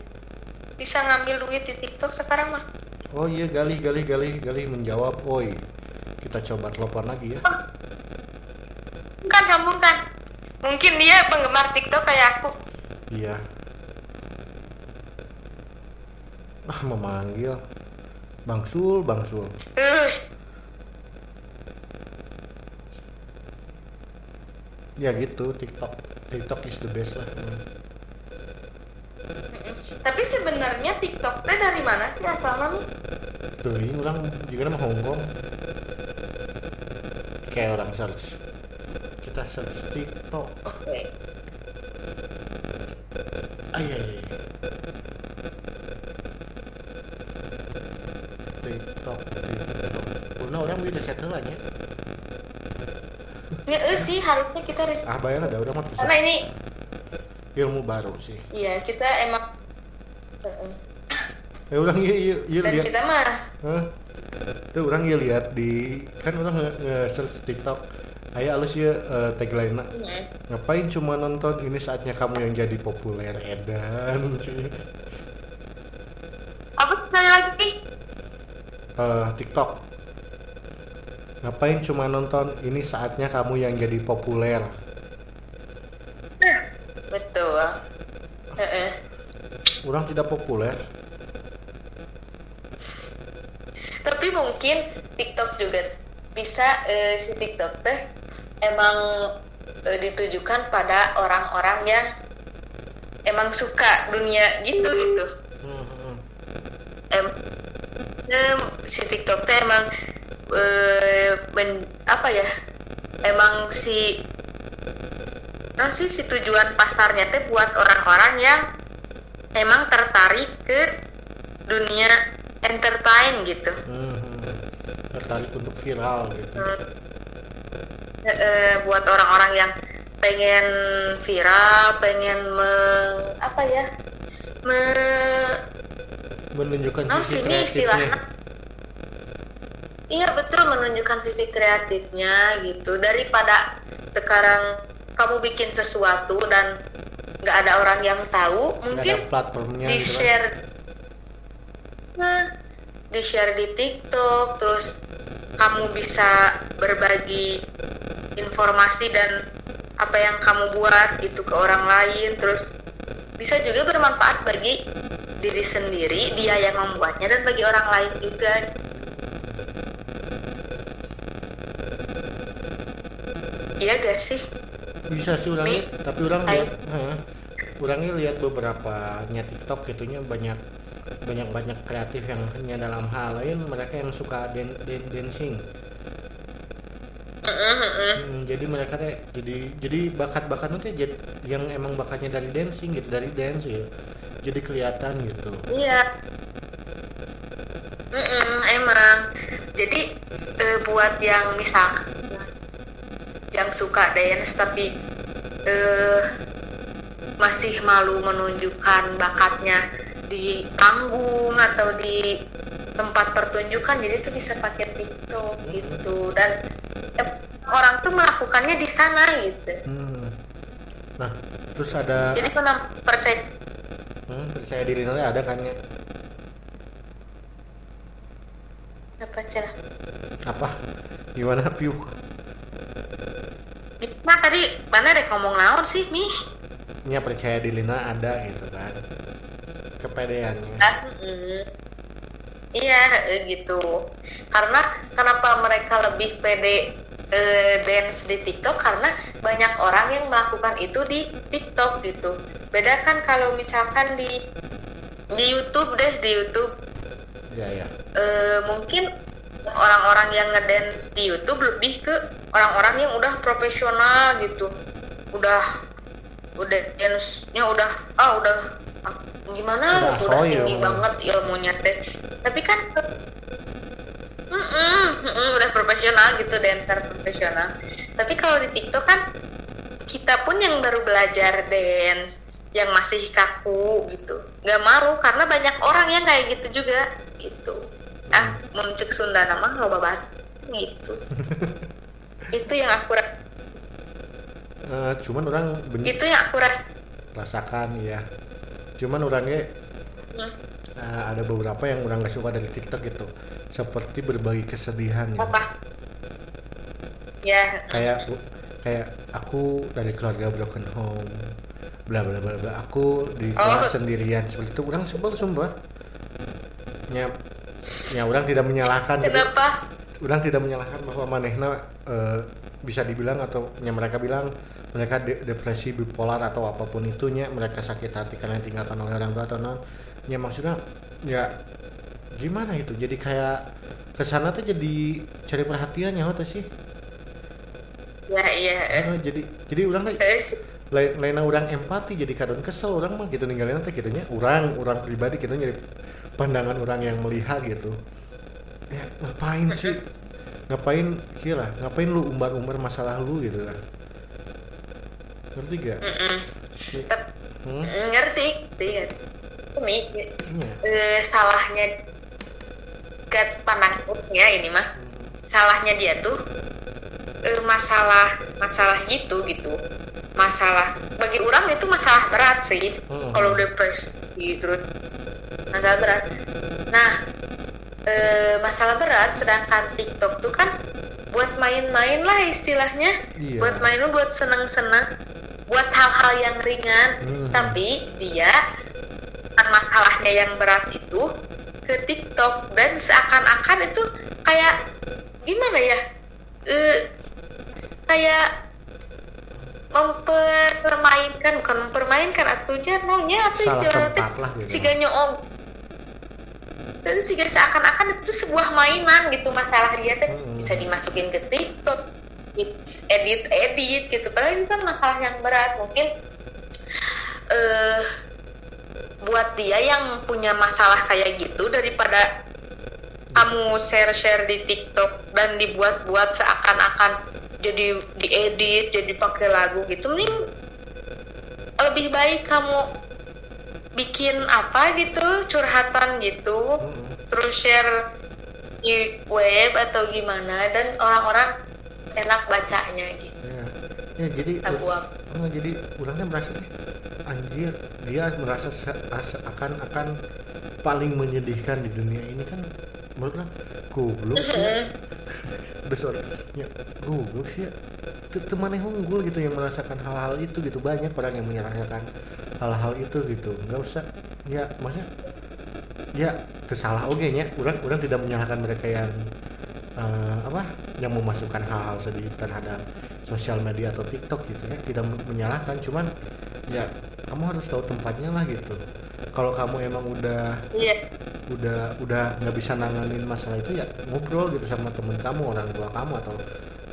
bisa ngambil duit di TikTok sekarang mah. Oh iya, Galih Galih Galih Galih menjawab, oi, kita coba telepon lagi ya. Bukan sambungkan, mungkin dia penggemar TikTok kayak aku. Iya. Ah, memanggil Bang Sul, Bang Sul. Uh. Ya gitu, TikTok, TikTok is the best lah. Hmm. Tapi sebenarnya TikTok teh dari mana sih asalnya? Dari orang juga nama Hong Kong. Kayak orang search, kita search TikTok. Okay. Ayah. TikTok, TikTok. Karena orang udah settle aja. Ya eh, sih harusnya kita riset. Ah bayar ada udah mah. Karena ini ilmu baru sih. Iya kita emang. Ya orang iya iya iya lihat. Kita mah. Hah? Tuh orang iya lihat di kan orang nge-search TikTok. Aya alus ya uh, tagline-na. Yeah. Ngapain cuma nonton, ini saatnya kamu yang jadi populer edan. Apa sekali lagi? Uh, TikTok Ngapain cuma nonton? Ini saatnya kamu yang jadi populer. Betul. Heeh. Orang tidak populer. Tapi mungkin TikTok juga bisa eh, si TikTok teh emang eh, ditujukan pada orang-orang yang emang suka dunia gitu gitu. Hmm. Em, eh, si TikTok teh emang eh, ben, apa ya? Emang si nah sih si tujuan pasarnya teh buat orang-orang yang emang tertarik ke dunia entertain gitu. Hmm, tertarik untuk viral gitu. Hmm. E, e, buat orang-orang yang pengen viral, pengen meng, apa ya? Me, menunjukkan nah, sisi kreatifnya. Istilahnya, iya betul, menunjukkan sisi kreatifnya gitu. Daripada sekarang kamu bikin sesuatu dan nggak ada orang yang tahu, mungkin di share di share di TikTok, terus kamu bisa berbagi informasi dan apa yang kamu buat gitu ke orang lain, terus bisa juga bermanfaat bagi diri sendiri, dia yang membuatnya, dan bagi orang lain juga. Iya gak sih? Bisa sih orangnya, tapi orang lihat, eh, orangnya lihat beberapa nya TikTok gitunya banyak banyak banyak kreatif yang hanya dalam hal lain mereka yang suka dan dan dancing. Hmm, jadi mereka teh jadi jadi bakat-bakatnya teh yang emang bakatnya dari dancing gitu, dari dance gitu. Jadi kelihatan gitu. Iya. Mm-mm, emang. Jadi e, buat yang misal yang suka dance tapi eh, masih malu menunjukkan bakatnya di panggung atau di tempat pertunjukan, jadi itu bisa pakai TikTok gitu, dan eh, orang tuh melakukannya di sana gitu. Hmm. Nah, terus ada. Jadi pernah percaya. Hmm, percaya diri nanti ada kan ya? Apa cara? Apa? Gimana Piu? Nah tadi mana ada ngomong naon sih Mi? Nya percaya diri Lina ada gitu kan, kepedeannya. Ah, mm, iya gitu. Karena kenapa mereka lebih pede e, dance di TikTok? Karena banyak orang yang melakukan itu di TikTok gitu. Beda kan kalau misalkan di di YouTube deh di YouTube. Iya ya. E, mungkin orang-orang yang ngedance di YouTube lebih ke orang-orang yang udah profesional gitu, udah udah dance-nya udah ah udah gimana udah, gitu, udah tinggi ilmu. Banget ilmunya teh. Tapi kan mm-mm, mm-mm, udah profesional gitu, dancer profesional. Tapi kalau di TikTok kan kita pun yang baru belajar dance, yang masih kaku gitu, nggak maru karena banyak orang yang kayak gitu juga gitu. Ah, muncik Sunda nama loba babat gitu. Itu yang aku ra- uh, cuman orang ben- itu yang aku ras- rasakan ya. Cuman orangnya hmm. uh, ada beberapa yang orang nggak suka dari TikTok gitu, seperti berbagi kesedihan. Apa? Ya. Kayak kayak aku dari keluarga broken home, bla bla bla bla. Aku di kelas oh. sendirian seperti itu. Orang sebel sumpah. Nyap. Ya orang tidak menyalahkan. Kenapa? Gitu. Orang tidak menyalahkan bahwa manehna e, bisa dibilang atau ya mereka bilang mereka de- depresi bipolar atau apapun itunya, mereka sakit hati karena ditinggalkan oleh orang tua atau non. Ya maksudnya ya gimana itu? Jadi kayak kesana tuh jadi cari perhatian ya tuh sih. Ya iya. Nah, jadi jadi orang tuh lain lain orang empati jadi kadon kesel orang mah gitu ninggalin teh gitunya. Orang orang pribadi kita jadi pandangan orang yang melihat gitu ya, ngapain sih ngapain kira ngapain lu umbar-umbar masalah lu gitu kan, ngerti gak? Ya. Hmm? Ngerti gitu ya. E, salahnya ke pandangnya ini mah salahnya dia tuh e, masalah masalah gitu gitu masalah bagi orang itu masalah berat sih. hmm. Kalau depresi gitu masalah berat. Nah, e, masalah berat, sedangkan TikTok tuh kan buat main-main lah istilahnya, iya. buat main, buat seneng-seneng, buat hal-hal yang ringan. Hmm. Tapi dia masalahnya yang berat itu ke TikTok, dan seakan-akan itu kayak gimana ya, e, kayak mempermainkan, bukan mempermainkan atunya, maunya atau istilahnya si ganyoog. Lalu sehingga seakan-akan itu sebuah mainan gitu, masalah dia teh hmm. bisa dimasukin ke TikTok, edit-edit gitu. Padahal itu kan masalah yang berat. Mungkin uh, buat dia yang punya masalah kayak gitu, daripada kamu share-share di TikTok dan dibuat-buat seakan-akan jadi diedit, jadi pakai lagu gitu, mending lebih baik kamu bikin apa gitu, curhatan gitu, hmm. terus share di web atau gimana, dan orang-orang enak bacanya gitu. Ya, ya jadi, uh, oh, jadi ulangnya merasa anjir, dia merasa seakan-akan paling menyedihkan di dunia ini kan, menurutlah goblok sih, besar, ya goblok sih, temannya unggul gitu yang merasakan hal-hal itu gitu, banyak orang yang menyalahkan hal-hal itu gitu. Nggak usah ya, maksudnya ya kesalah oke nya, orang orang tidak menyalahkan mereka yang uh, apa yang memasukkan hal-hal sedih terhadap sosial media atau TikTok gitu ya, tidak menyalahkan, cuman ya kamu harus tahu tempatnya lah gitu. Kalau kamu emang udah yeah. udah udah nggak bisa nanganin masalah itu, ya ngobrol gitu sama temen kamu, orang tua kamu, atau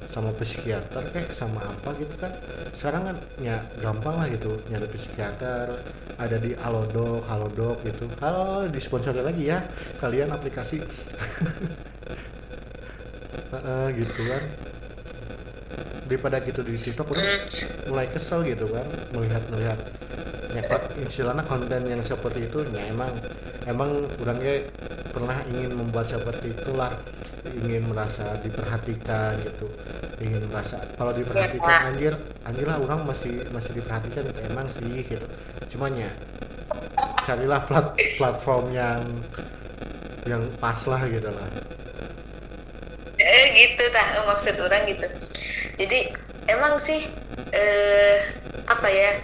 sama psikiater kayak sama apa gitu kan. Sekarang kan ya gampang lah gitu, nyari psikiater ada di Halodoc, Halodoc gitu. Halo, disponsori lagi ya kalian aplikasi. Heeh, gitu kan. Daripada gitu di TikTok udah mulai kesel gitu kan, melihat-lihat nyekot istilahnya konten yang seperti itu. Ya emang emang orangnya pernah ingin membuat seperti itulah, ingin merasa diperhatikan gitu, ingin merasa kalau diperhatikan anjir anjir lah orang masih masih diperhatikan gitu. Emang sih gitu, cuman ya carilah plat, platform yang yang pas lah gitu lah, eh gitu tak maksud orang gitu. Jadi emang sih eh, apa ya,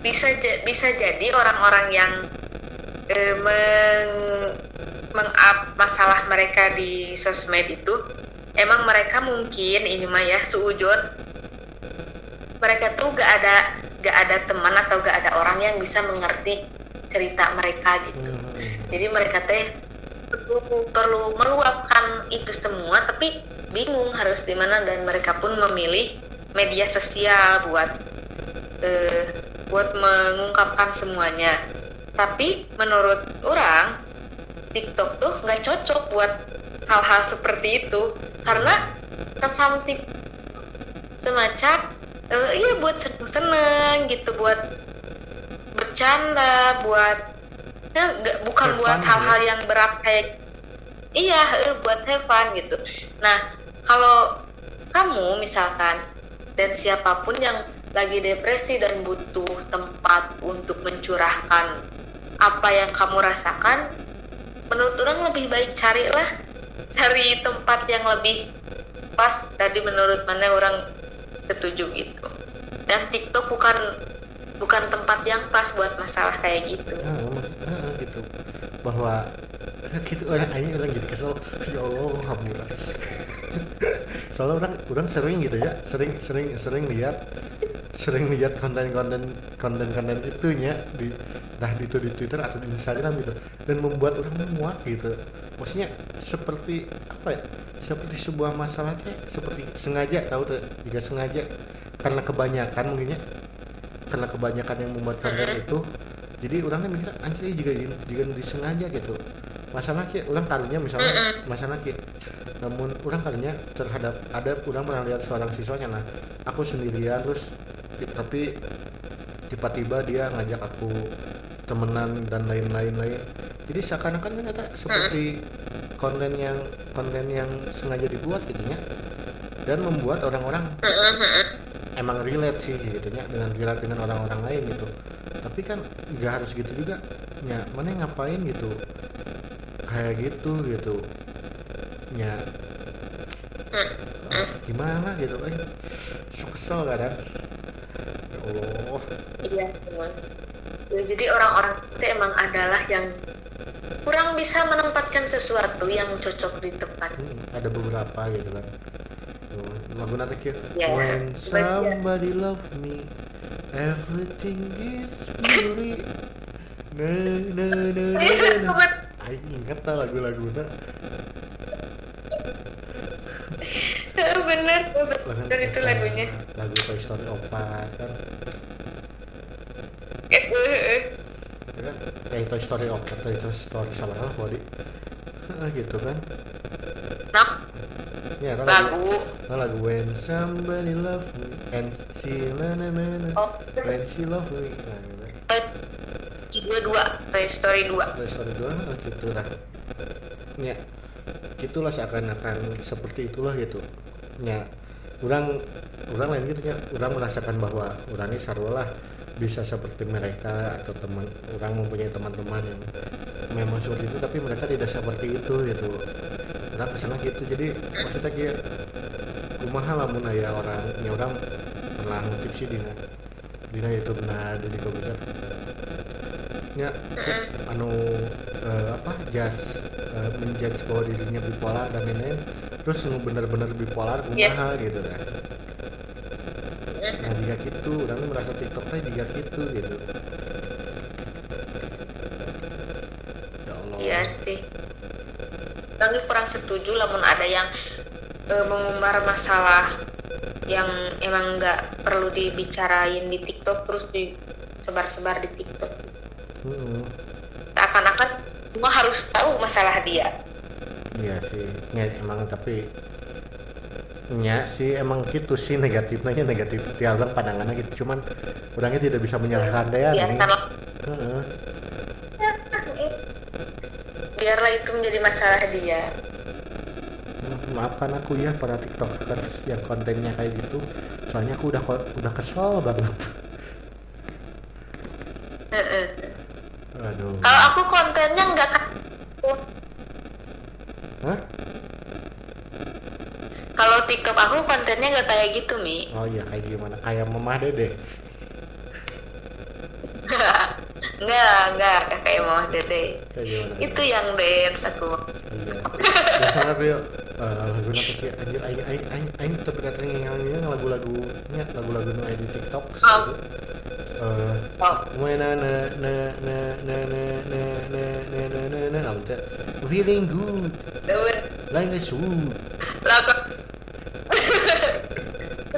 bisa bisa jadi orang-orang yang eh, meng meng-up masalah mereka di sosmed itu, emang mereka mungkin ini mah ya seujud, mereka tuh gak ada gak ada teman atau gak ada orang yang bisa mengerti cerita mereka gitu. Jadi mereka teh perlu perlu meluapkan itu semua, tapi bingung harus di mana, dan mereka pun memilih media sosial buat eh, buat mengungkapkan semuanya. Tapi menurut orang TikTok tuh nggak cocok buat hal-hal seperti itu, karena kesan TikTok semacam uh, iya buat seneng-seneng gitu, buat bercanda, buat ya, gak, bukan have buat fun, hal-hal ya. Yang berat kayak iya uh, buat have fun gitu. Nah kalau kamu misalkan dan siapapun yang lagi depresi dan butuh tempat untuk mencurahkan apa yang kamu rasakan, menurut orang lebih baik carilah, cari tempat yang lebih pas. Tadi menurut mana orang setuju gitu. Dan TikTok bukan bukan tempat yang pas buat masalah kayak gitu. Nah, maksudnya gitu bahwa gitu orang ini orang jadi kesel. Ya Allah, alhamdulillah. Soalnya orang orang sering gitu ya, sering sering sering lihat sering lihat konten-konten konten-konten itunya di dah itu di Twitter atau di Instagram gitu, dan membuat orang muak gitu. Maksudnya seperti apa ya, seperti sebuah masalahnya seperti sengaja, tahu tuh juga sengaja, karena kebanyakan mungkinnya karena kebanyakan yang membuat konten itu, jadi orangnya mikir anjir juga juga disengaja gitu. Masalah kayak orang taruhnya misalnya masalah kayak namun orang kalinya terhadap ada orang pernah lihat seorang siswanya, nah aku sendirian terus tapi tiba-tiba dia ngajak aku temenan dan lain-lain lain. Jadi seakan-akan ternyata seperti konten yang konten yang sengaja dibuat gitunya, dan membuat orang-orang emang relate sih gitunya, dengan relate dengan orang-orang lain gitu. Tapi kan nggak harus gitu juga ya, mana ngapain gitu kayak gitu gitu ya. gimana gitu kan, kesel kadang. Ya Allah. Iya teman. Ya, jadi orang-orang itu emang adalah yang kurang bisa menempatkan sesuatu yang cocok di tempat. Hmm, ada beberapa gitu kan. Lagu nanti ya. Yeah, when somebody yeah. love me, everything is really. Na na na na. Aku ingat lagu-lagu itu. Bener, bener itu lagunya. Lagu Toy Story Opa kan. Kayak Toy Story Opa, Toy Story salah lah body. Gitu kan. Nah. Ya, kan lagu. Kan lagu When Somebody Love Me and She La Na Na Na. Oh. When She Love Me. Itu dua, Toy Story dua. Toy Story dua gitu lah. Ya. Gitulah seakan-akan seperti itulah gitu. Ya. Orang orang lain gitu ya. Orang merasakan bahwa orang ini sarwalah bisa seperti mereka atau teman orang mempunyai teman-teman yang memang seperti itu tapi mereka tidak seperti itu gitu. Nah, kesana gitu, jadi maksudnya kayak kumaha lamun aya orang, ya orang pernah ngutip sih dina dina itu benar di komputer nya anu eh, apa jas eh, menjudge bahwa dirinya bipolar dan lain-lain terus benar-benar bipolar kumaha yeah. gitu kan. Nah jika gitu, orang merasa TikTok teh jika gitu gitu ya Allah iya sih. Lagi kurang setuju namun ada yang e, mengumbar masalah yang emang nggak perlu dibicarain di TikTok terus disebar-sebar di TikTok. Hmm. Seakan-akan semua harus tahu masalah dia. Iya sih, ya, emang tapi ya sih emang gitu sih negatifnya negatif tiap orang pandangannya gitu cuman orangnya tidak bisa menyalahkan dia. Iya, biarlah itu menjadi masalah dia. Maafkan aku ya para tiktokers yang kontennya kayak gitu, soalnya aku udah udah kesel banget. Uh-uh. Aduh. Kalau aku kontennya nggak aku. Hah? Kalau TikTok aku kontennya nggak kayak gitu Mi. Oh iya kayak gimana? Kayak Mama Dede. Enggak, enggak, kayak Mama Dede. Itu yang dance aku. Biasanya Vio, lagu apa sih? Anjir, aing, aing, aing, aing terkadang nyanyiin lagu-lagu, nyat lagu-lagu nu di TikTok. When na na na na na na na na na na na na na na feeling good, like a swoon. Lagu.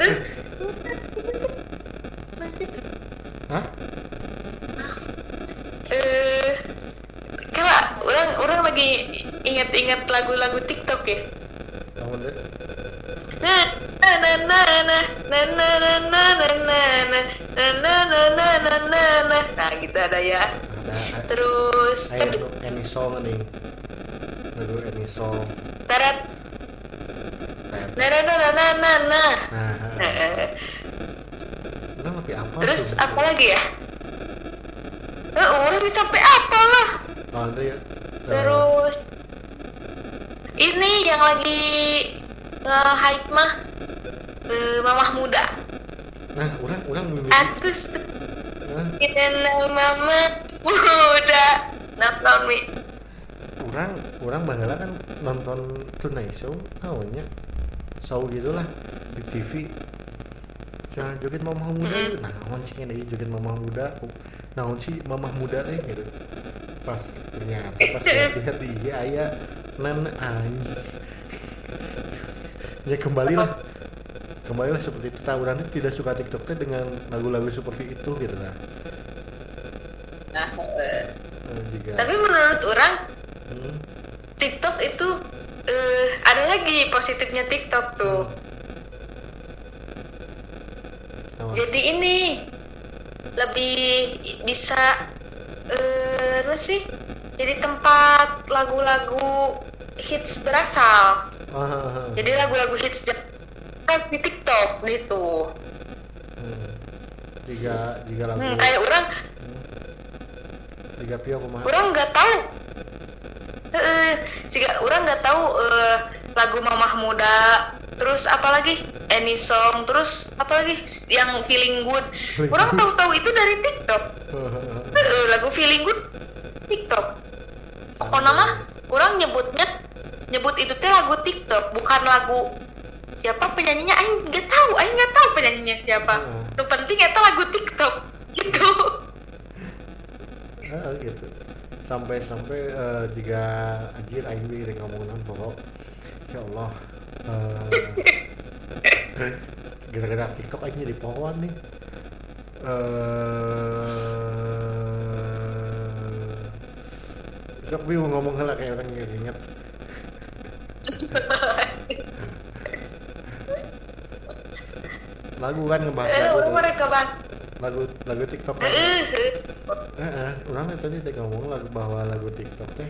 Terus? Hah? Ingat lagu-lagu TikTok ya. Kamu deh. Nah, nah, nah, nah, nah, nah, nah, nah, nah, nah, nah, nah, nah, nah, nah, gitu ada ya. Terus. Ayo, any song nih. Lagu any song. Tarat. Nah, nah, nah, nah, nah, nah. Nah, tapi apa? Terus apa lagi ya? Eh, orang sampai apa lah? Ada ya. Terus. Ini yang lagi nge-hype uh, mah uh, Mamah Muda. Nah, orang orang mimpi. Aku kenal Mamah Muda. Nonton Mi. Orang orang bahala kan nonton Tonight Show, awalnya show gitulah di T V. Jangan joget Mamah Muda. Mm-hmm. Nah, naon sih yang lagi joget Mamah Muda? Naon sih Mamah Muda teh gitu. Pas ternyata pas lihat dia aya nan anjing ya kembalilah kembalilah seperti itu. Tawuran itu tidak suka TikToknya dengan lagu-lagu seperti itu gitu lah. Nah, uh, nah juga. Tapi menurut orang hmm? TikTok itu uh, ada lagi positifnya TikTok tuh. Hmm. Jadi ini lebih bisa eh uh, sih jadi tempat lagu-lagu hits berasal. Wow. Jadi lagu-lagu hits di TikTok gitu. Hmm. Jika jika lagu. Hmm, kayak orang. Jika Vio kemana? Orang nggak tahu. Eh, jika orang nggak tahu eh, lagu Mamah Muda terus apalagi any song, terus apalagi yang feeling good. Orang tahu-tahu itu dari TikTok. Lagu feeling good TikTok. Pokoknya mah orang nyebutnya nyebut itu teh lagu TikTok, bukan lagu siapa penyanyinya. Aing nggak tahu, Aing nggak tahu penyanyinya siapa. Lo penting itu lagu TikTok gitu. Ah gitu. Sampai-sampai uh, jika anjir Aing biri ngomongan pokok. Ya Allah. Uh, gara-gara TikTok Aing jadi pohon nih. Uh, Sok bingung ngomong hal kayak orang nggak ingat. Lagu kan ngebahas lagu tuh. Lagu lagu TikTok kan. Heeh, urang tadi teh ngomong lagu bahwa lagu TikTok teh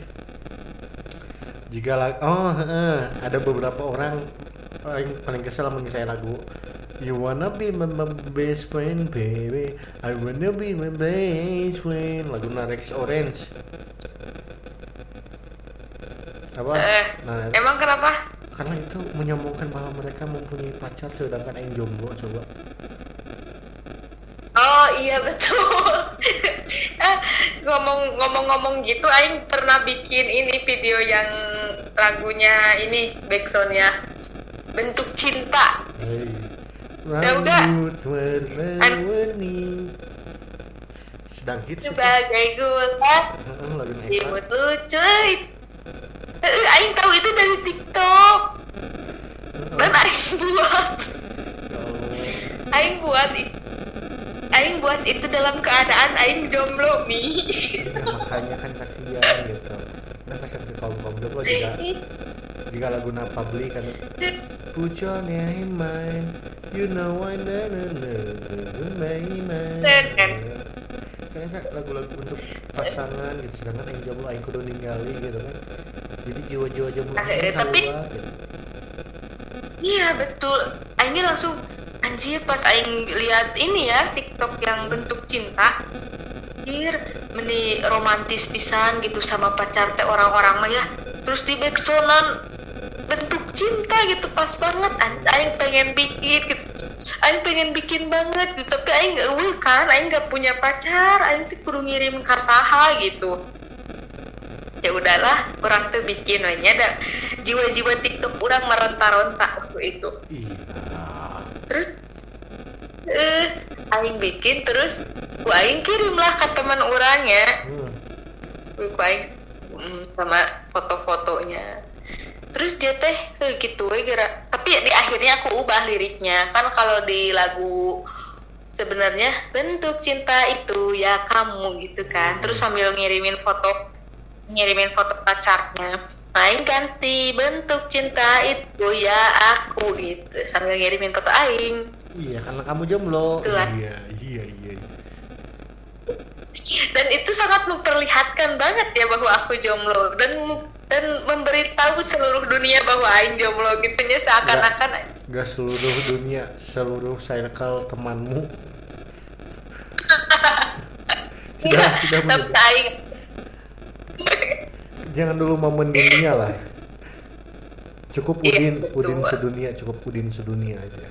jika lagu oh heeh, ada beberapa orang paling paling kesel sama nyanyi lagu You wanna be my best friend baby, I wanna be my best friend, lagu Narex Orange. Apa? Eh, nah, emang kenapa? Karena itu menyombongkan bahwa mereka mempunyai pacar sedangkan Aing jomblo coba. Oh iya betul. Ngomong-ngomong gitu, Aing pernah bikin ini video yang lagunya ini backsoundnya bentuk cinta. Hey. Tahu nggak? Sedang hits. Sebagai gula. Imut lucu. Aing tahu itu dari TikTok. Dan Aing buat. Aing buat itu. Aing buat itu dalam keadaan Aing jomblo mi. Ya, makanya kan kasihan gitu. Nah kasihan ke kaum kaum jomblo juga. Jika lagu Napabli kan. Put your name in mine, you know I never love my mind. Kayaknya lagu-lagu untuk pasangan gitu. Sedangkan Aing jomblo Aing kudu ninggali gitu kan. Jadi jiwa-jiwa jomblo. Nah, tapi iya betul. Aing langsung anjir pas Aing lihat ini ya TikTok yang bentuk cinta, anjir meni romantis pisan gitu sama pacar teh orang-orang mah ya. Terus di backsound bentuk cinta gitu pas banget. Aing pengen bikin gitu. Aing pengen bikin banget gitu. Tapi Aing nggak uh, kan Aing nggak punya pacar. Aing tuh kudu ngirim kasaha gitu. Ya udahlah, orang tuh bikin wanya ada jiwa-jiwa TikTok orang meronta-ronta waktu itu. Terus eh uh, Aing bikin terus ku Aing kirimlah ke teman orangnya. Hmm. Ku Aing um, sama foto-fotonya. Terus dia teh gitu we gara. Tapi di akhirnya aku ubah liriknya. Kan kalau di lagu sebenarnya bentuk cinta itu ya kamu gitu kan. Terus sambil ngirimin foto ngirimin foto pacarnya. Aing ganti bentuk cinta itu ya aku gitu sambil ngirimin foto Aing. Iya karena kamu jomblo. Itulah. Iya iya iya. Dan itu sangat memperlihatkan banget ya bahwa aku jomblo dan dan memberitahu seluruh dunia bahwa Aing jomblo gitunya seakan-akan. Gak seluruh dunia, seluruh circle temanmu. Tidak tidak menurut Aing. Jangan dulu momen dunia lah. Cukup Udin, ya, Udin sedunia, cukup Udin sedunia aja.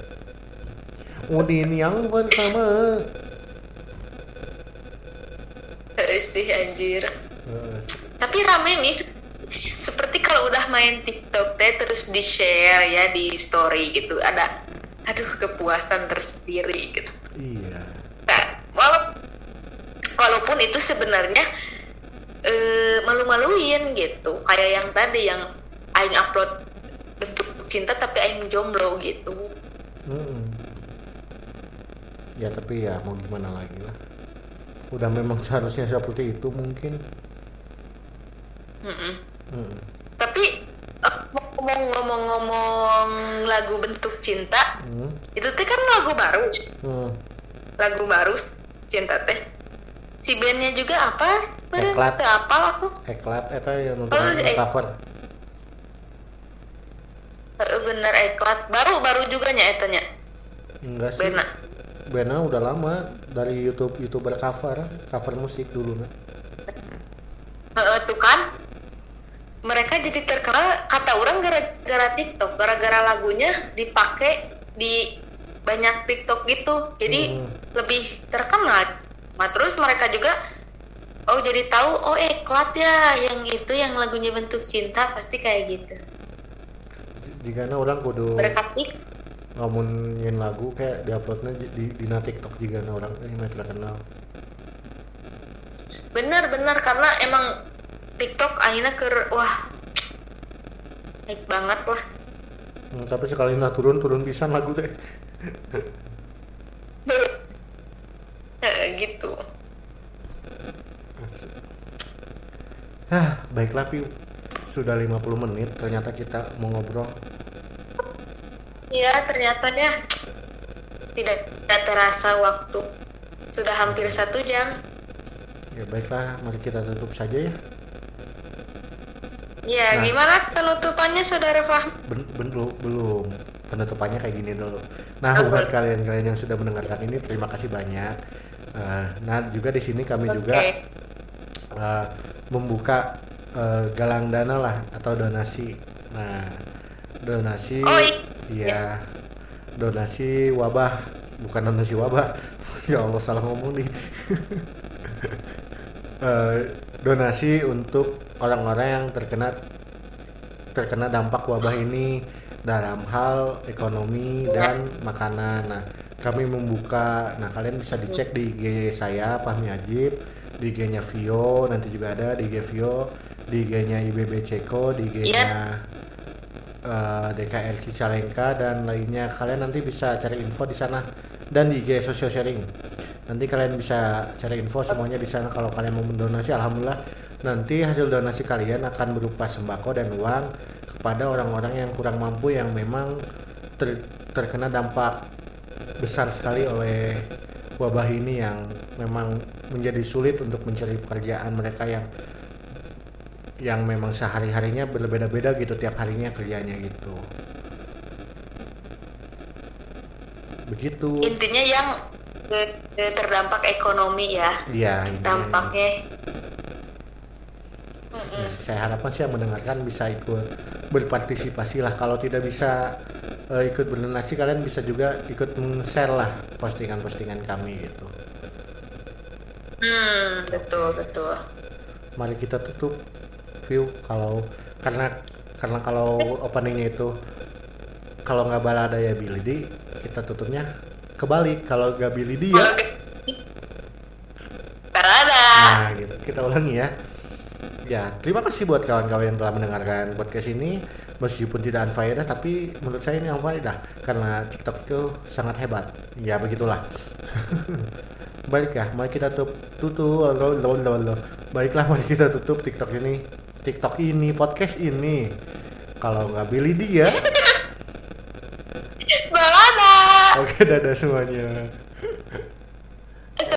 Udin yang pertama. Istih anjir. Terus. Tapi rame nih. Seperti kalau udah main TikTok teh terus di-share ya di story gitu. Ada aduh kepuasan tersendiri gitu. Iya. Nah, wala- walaupun itu sebenarnya E, malu-maluin gitu kayak yang tadi yang Aing upload bentuk cinta tapi Aing jomblo gitu. Hmm. Ya tapi ya mau gimana lagi lah, udah memang seharusnya seperti itu mungkin. Mm-mm. Mm-mm. Tapi ngomong-ngomong lagu bentuk cinta mm. itu teh kan lagu baru mm. lagu baru cinta teh si bandnya juga apa? Eklat apa aku? Eklat apa yang untuk oh, ek- cover? Bener Eklat baru baru juga nya etanya. Enggak sih. Bena. Bena udah lama dari YouTube YouTuber cover cover musik dulu nah. Heeh, tuh kan. mereka jadi terkenal kata orang gara-gara TikTok, gara-gara lagunya dipakai di banyak TikTok gitu, jadi hmm. lebih terkenal. Nah, terus mereka juga oh jadi tahu oh eklat ya yang itu yang lagunya bentuk cinta pasti kayak gitu. Jigana orang kudu berkatik ngomongin lagu kayak diuploadnya di di TikTok jigana orang ini eh, terkenal. Benar-benar karena emang TikTok akhirnya ke wah naik banget lah. Hmm, tapi sekali nah turun-turun pisan lagu teh. Gitu. Ah, baiklah Vio. Sudah lima puluh menit ternyata kita mau ngobrol. Iya, ternyatanya tidak, tidak terasa waktu. Sudah hampir satu jam. Ya baiklah, mari kita tutup saja ya. Ya, nah, gimana penutupannya Saudara Fahmi? Belum, belum. Penutupannya kayak gini dulu. Nah, buat kalian-kalian yang sudah mendengarkan ini terima kasih banyak. Uh, nah, juga di sini kami okay. juga uh, membuka uh, galang dana lah atau donasi. Nah, donasi oh, i- ya, donasi wabah, bukan donasi wabah. Ya Allah, salah ngomong nih. uh, donasi untuk orang-orang yang terkena terkena dampak wabah ini dalam hal ekonomi dan makanan. Nah, kami membuka, nah kalian bisa dicek di I G saya Fahmi Ajib, di I G-nya Vio, nanti juga ada di I G Vio, di I G-nya I B B Ceko, di I G-nya uh, D K R Cicalengka dan lainnya. Kalian nanti bisa cari info di sana dan di I G Social Sharing. Nanti kalian bisa cari info semuanya di sana. Kalau kalian mau mendonasi, alhamdulillah nanti hasil donasi kalian akan berupa sembako dan uang kepada orang-orang yang kurang mampu yang memang ter- terkena dampak besar sekali oleh wabah ini yang memang menjadi sulit untuk mencari pekerjaan mereka yang yang memang sehari-harinya berbeda-beda gitu tiap harinya kerjanya gitu. Begitu. Intinya yang ke, ke terdampak ekonomi ya. Iya, dampaknya. Ya, saya harapkan sih yang mendengarkan bisa ikut berpartisipasi lah. Kalau tidak bisa Uh, ikut berdonasi, kalian bisa juga ikut share lah postingan-postingan kami gitu. Hmm, betul betul. Mari kita tutup Vio kalau karena karena kalau openingnya itu kalau nggak balada ya bilidi, kita tutupnya kebalik kalau nggak bilidi ya balada. Nah gitu, kita ulangi ya. Ya, terima kasih buat kawan-kawan yang telah mendengarkan podcast ini. Meskipun tidak anfaedah, tapi menurut saya ini anfaedah. Karena TikTok itu sangat hebat. Ya, begitulah. Baiklah, mari kita tutup. tutup Baiklah, mari kita tutup TikTok ini. TikTok ini, podcast ini. Kalau nggak pilih dia. Balada. Oke, dadah semuanya.